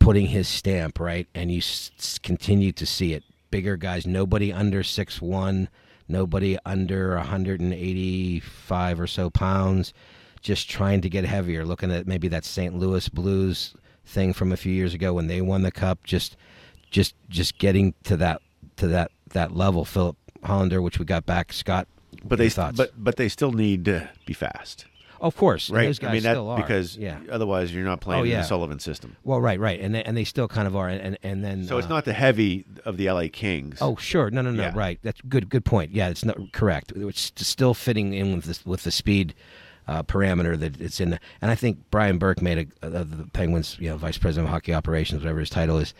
putting his stamp, right? And you s- continue to see it. Bigger guys, nobody under six one, nobody under one hundred eighty-five or so pounds, just trying to get heavier, looking at maybe that Saint Louis Blues thing from a few years ago when they won the cup, just just just getting to that to that that level. Philip Hollander, which we got back. Scott, but they thoughts? but but they still need to be fast. Of course, right. Those guys I mean, that, still are because yeah. Otherwise you're not playing oh, yeah. in the Sullivan system. Well, right, right, and they, and they still kind of are, and and then so uh, it's not the heavy of the L A Kings. Oh, sure, no, no, no, yeah. Right. That's good, good point. Yeah, it's not correct. It's still fitting in with this, with the speed uh, parameter that it's in. The, and I think Brian Burke made a, uh, the Penguins, you know, vice president of hockey operations, whatever his title is,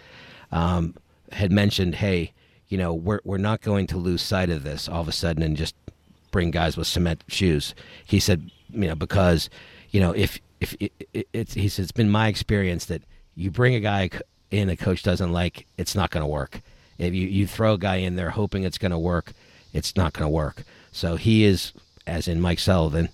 um, had mentioned, hey, you know, we're we're not going to lose sight of this all of a sudden and just bring guys with cement shoes. He said. You know, because, you know, if if it, it, it's he said, it's been my experience that you bring a guy in a coach doesn't like, it's not going to work. If you, you throw a guy in there hoping it's going to work, it's not going to work. So he is, as in Mike Sullivan,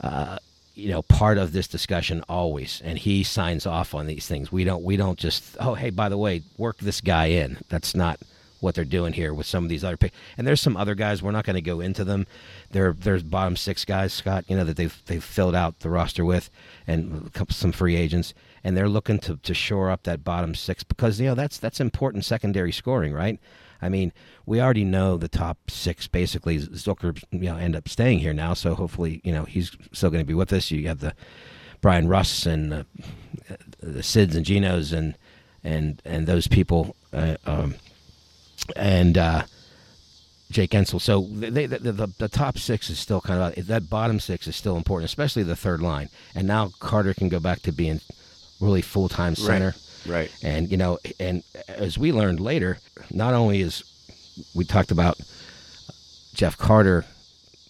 uh, you know, part of this discussion always, and he signs off on these things. We don't we don't just, oh, hey, by the way, work this guy in. That's not what they're doing here with some of these other picks. And there's some other guys, we're not going to go into them. There, there's bottom six guys, Scott, you know, that they've they've filled out the roster with, and some free agents, and they're looking to, to shore up that bottom six because, you know, that's that's important secondary scoring, right? I mean, we already know the top six basically. Zucker, you know, end up staying here now, so hopefully, you know, he's still going to be with us. You have the Brian Russ and uh, the Sids and Genos and and and those people. Uh, um, And uh, Jake Ensel. So they, the, the the top six is still kind of, that bottom six is still important, especially the third line. And now Carter can go back to being really full time center. Right. Right. And you know, and as we learned later, not only is we talked about Jeff Carter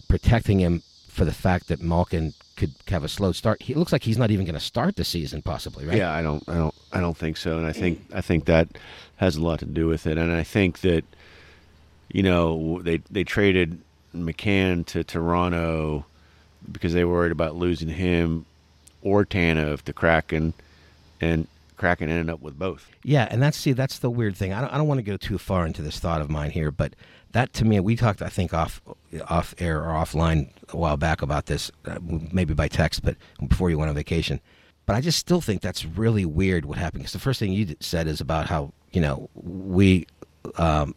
protecting him for the fact that Malkin could have a slow start. He, it looks like he's not even going to start the season, possibly, right? Yeah, I don't, I don't, I don't think so. And I think, I think that has a lot to do with it. And I think that, you know, they they traded McCann to Toronto because they were worried about losing him or Tanev to Kraken, and Kraken ended up with both. Yeah, and that's see, that's the weird thing. I don't, I don't want to go too far into this thought of mine here, but that to me, we talked, I think, off off air or offline a while back about this, uh, maybe by text, but before you went on vacation. But I just still think that's really weird what happened, because the first thing you said is about how, you know, we um,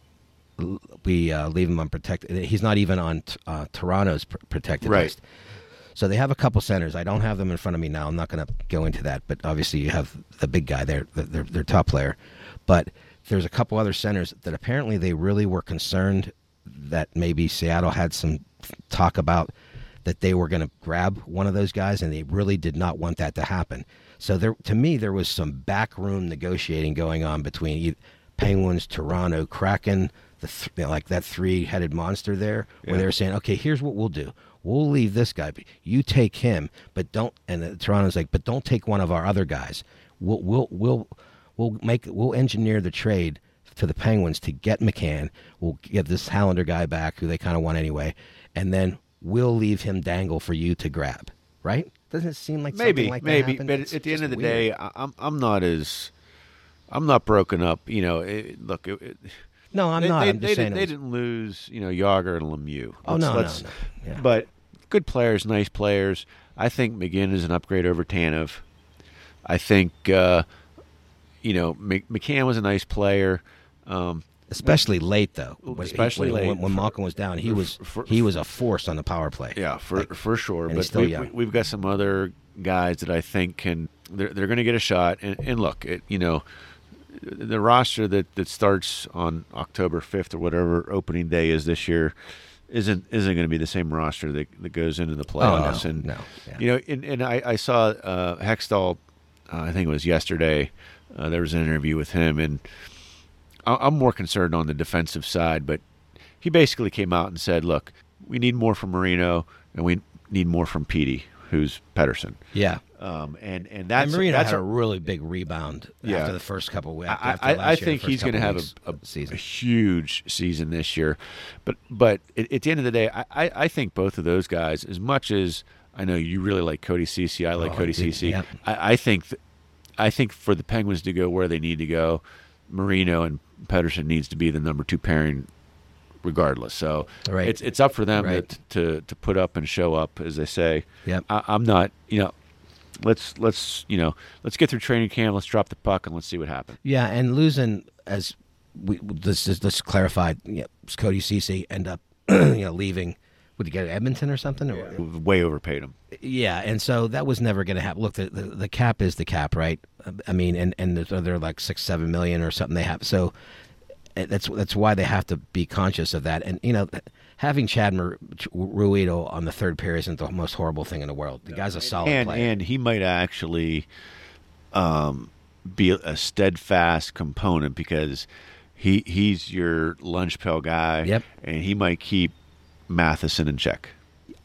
we uh, leave him unprotected. He's not even on t- uh, Toronto's pr- protected right. list. So they have a couple centers. I don't have them in front of me now. I'm not going to go into that. But obviously you have the big guy there, their their top player. But there's a couple other centers that apparently they really were concerned that maybe Seattle had some talk about that they were going to grab one of those guys, and they really did not want that to happen. So there, to me, there was some backroom negotiating going on between Penguins, Toronto, Kraken, the th- you know, like that three-headed monster there, where yeah. they were saying, okay, here's what we'll do. We'll leave this guy. You take him, but don't. And Toronto's like, but don't take one of our other guys. We'll we'll we'll we'll make we'll engineer the trade to the Penguins to get McCann. We'll get this Hallander guy back, who they kind of want anyway, and then we'll leave him dangle for you to grab. Right? Doesn't it seem like maybe, something like maybe, that happened? But it's at the end of the weird. day, I'm I'm not as I'm not broken up. You know, it, look. It, it, No, I'm they, not. They, I'm just they, saying did, was... they didn't lose, you know, Jágr and Lemieux. Let's, oh, no, let's, no, no. Yeah. But good players, nice players. I think McGinn is an upgrade over Tanev. I think, uh, you know, McCann was a nice player. Um, especially late, though. Especially he, when, late. When, when Malkin was down, he was for, he was a force on the power play. Yeah, for like, for sure. But still we, we, we've got some other guys that I think can – they're, they're going to get a shot. And, and look, it, you know – the roster that, that starts on October fifth or whatever opening day is this year isn't isn't going to be the same roster that, that goes into the playoffs. Oh, no, and no, yeah. you know, and, and I, I saw uh, Hextall, uh, I think it was yesterday. Uh, there was an interview with him, and I, I'm more concerned on the defensive side. But he basically came out and said, "Look, we need more from Marino, and we need more from Petey, who's Pettersson." Yeah. Um, and, and that's, and Marino that's had a, a really big rebound yeah. after the first couple of weeks. I, I, I think he's going to have a, a, season. a huge season this year. But but at, at the end of the day, I, I, I think both of those guys, as much as I know you really like Cody Ceci, I like oh, Cody Ceci, yeah. I, I think th- I think for the Penguins to go where they need to go, Marino and Pettersson needs to be the number two pairing regardless. So right. it's it's up for them right. to, to, to put up and show up, as they say. Yep. I, I'm not, you know, Let's let's you know let's get through training camp. Let's drop the puck and let's see what happens. Yeah, and losing as we let's just let's clarify. You know, Cody Ceci end up you know leaving. Would he get Edmonton or something? Yeah. Or, way overpaid him. Yeah, and so that was never going to happen. Look, the, the the cap is the cap, right? I mean, and and they're like six seven million or something they have. So that's that's why they have to be conscious of that. And you know. Having Chad Mar- Ruido on the third pair isn't the most horrible thing in the world. The guy's a solid and, player. And he might actually um, be a steadfast component because he he's your lunch pail guy, yep. and he might keep Matheson in check.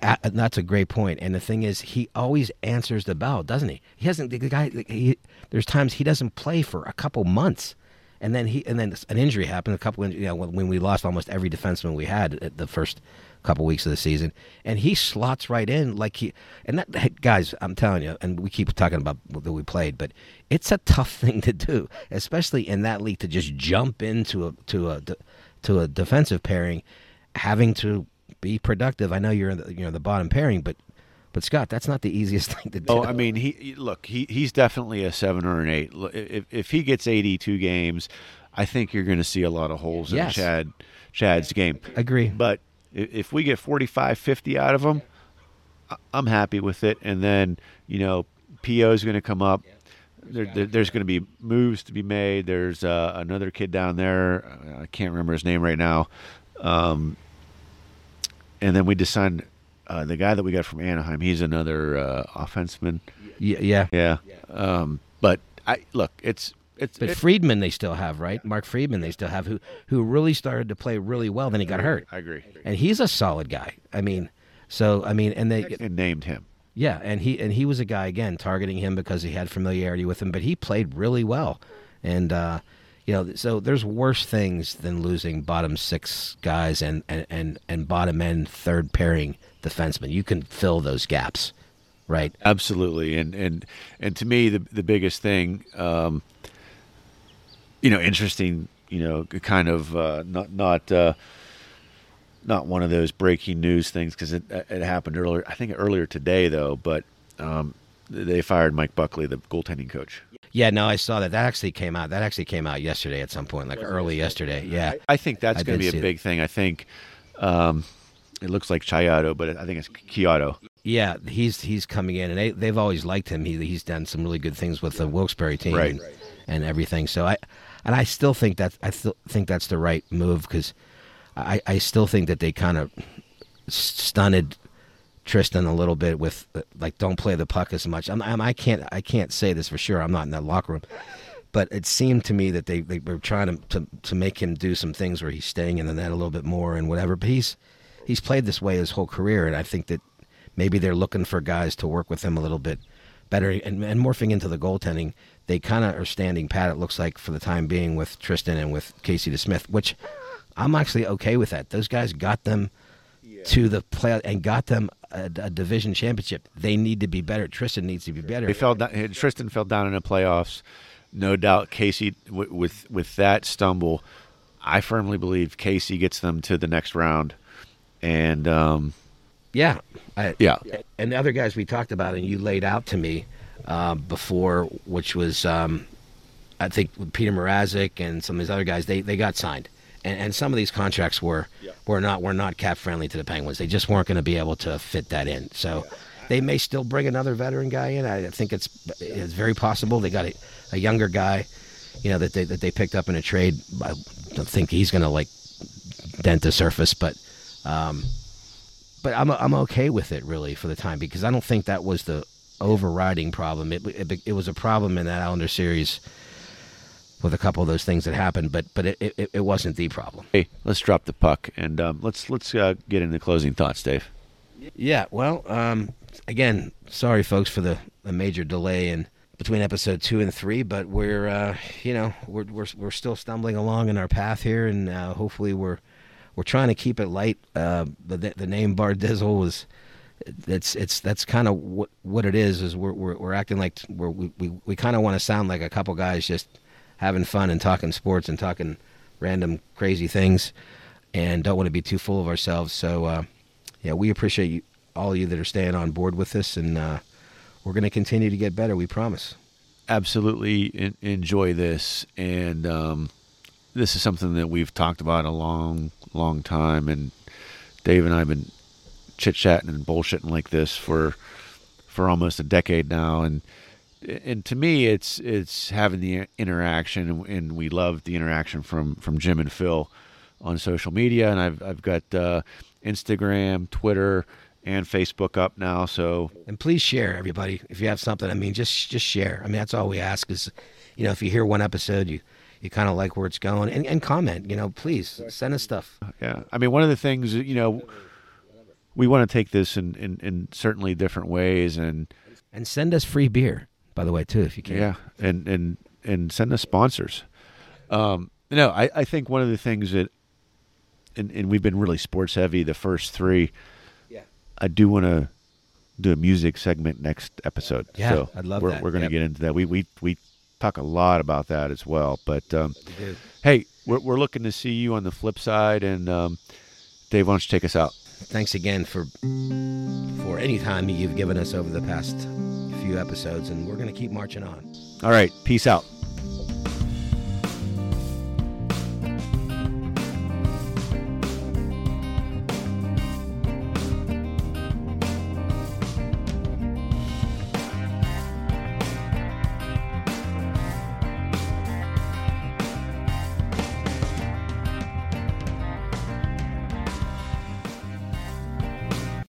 Uh, that's a great point. And the thing is, he always answers the bell, doesn't he? He hasn't. The guy. He, there's times he doesn't play for a couple months. And then he, and then an injury happened. A couple, you know, when we lost almost every defenseman we had at the first couple weeks of the season, and he slots right in like he. And that, guys, I'm telling you, and we keep talking about that we played, but it's a tough thing to do, especially in that league, to just jump into a to a to a defensive pairing, having to be productive. I know you're in the, you know, the bottom pairing, but. But, Scott, that's not the easiest thing to do. Oh, I mean, he look, he he's definitely a seven or an eight. If if he gets eighty-two games, I think you're going to see a lot of holes yes. in Chad Chad's game. Agree. But if we get forty-five, fifty out of him, I'm happy with it. And then, you know, P O is going to come up. There, there, there's going to be moves to be made. There's uh, another kid down there. I can't remember his name right now. Um, and then we decide... Uh, the guy that we got from Anaheim, he's another uh, offenseman. Yeah, yeah, yeah. Um, but I look, it's it's. But it, Friedman, they still have, right? Mark Friedman, they still have, who who really started to play really well. Then he got hurt. I agree. And he's a solid guy. I mean, so I mean, and they and named him. Yeah, and he and he was a guy again targeting him because he had familiarity with him, but he played really well, and uh, you know, so there's worse things than losing bottom six guys and and and, and bottom end third pairing defenseman. You can fill those gaps, right? Absolutely. And and and to me, the the biggest thing, um, you know, interesting, you know, kind of uh, not not uh, not one of those breaking news things because it it happened earlier. I think earlier today though, but um, they fired Mike Buckley, the goaltending coach. Yeah, no, I saw that. That actually came out. That actually came out yesterday at some point, like early yesterday. Yeah, I think that's going to be a big that. thing. I think. Um, It looks like Chiotto, but I think it's Chiotto. Yeah, he's he's coming in, and they they've always liked him. He he's done some really good things with the Wilkes-Barre team, right. and, and everything. So I, and I still think that I still think that's the right move because I, I still think that they kind of stunted Tristan a little bit with like don't play the puck as much. I'm, I'm I can't I can't say this for sure. I'm not in that locker room, but it seemed to me that they, they were trying to, to to make him do some things where he's staying in the net a little bit more and whatever. But he's He's played this way his whole career, and I think that maybe they're looking for guys to work with him a little bit better. And, and morphing into the goaltending, they kind of are standing pat, it looks like, for the time being with Tristan and with Casey DeSmith, which I'm actually okay with that. Those guys got them yeah. to the playoff and got them a, a division championship. They need to be better. Tristan needs to be better. They fell down, Tristan fell down in the playoffs. No doubt Casey, w- with with that stumble, I firmly believe Casey gets them to the next round. And um, yeah, I, yeah, and the other guys we talked about and you laid out to me uh, before, which was um, I think Peter Mrazek and some of these other guys, they, they got signed, and and some of these contracts were yeah. were not were not cap friendly to the Penguins. They just weren't going to be able to fit that in. So yeah. they may still bring another veteran guy in. I think it's it's very possible they got a, a younger guy, you know, that they that they picked up in a trade. I don't think he's going to like dent the surface, but. Um, but I'm I'm okay with it really for the time because I don't think that was the overriding problem. It it, it was a problem in that Islander series with a couple of those things that happened, but but it, it, it wasn't the problem. Hey, let's drop the puck and um, let's let's uh, get into closing thoughts, Dave. Yeah, well, um, again, sorry folks for the, the major delay in between episode two and three, but we're uh, you know we're we're we're still stumbling along in our path here, and uh, hopefully we're. We're trying to keep it light. Uh, the the name Bar Dizzle was, it's it's that's kind of what what it is. Is we're we're, we're acting like we're, we we we kind of want to sound like a couple guys just having fun and talking sports and talking random crazy things, and don't want to be too full of ourselves. So uh, yeah, we appreciate you, all of you that are staying on board with this, and uh, we're going to continue to get better. We promise. Absolutely in- enjoy this, and um, this is something that we've talked about a long. long time, and Dave and I have been chit-chatting and bullshitting like this for for almost a decade now, and and to me it's it's having the interaction, and we love the interaction from from Jim and Phil on social media, and I've I've got uh, Instagram, Twitter, and Facebook up now. So and please share, everybody, if you have something. I mean, just just share. I mean, that's all we ask is, you know, if you hear one episode, you You kind of like where it's going, and, and comment, you know, please send us stuff. Yeah. I mean, one of the things, you know, we want to take this in, in, in certainly different ways, and, and send us free beer, by the way, too, if you can. Yeah. And, and, and send us sponsors. Um, no, I, I think one of the things that, and, and we've been really sports heavy the first three. Yeah. I do want to do a music segment next episode. Yeah, so I'd love we're, that. We're going to yep. get into that. We we we talk a lot about that as well. But um, we do. Hey, we're we're looking to see you on the flip side. And um, Dave, why don't you take us out? Thanks again for for any time you've given us over the past few episodes, and we're going to keep marching on. All right, peace out.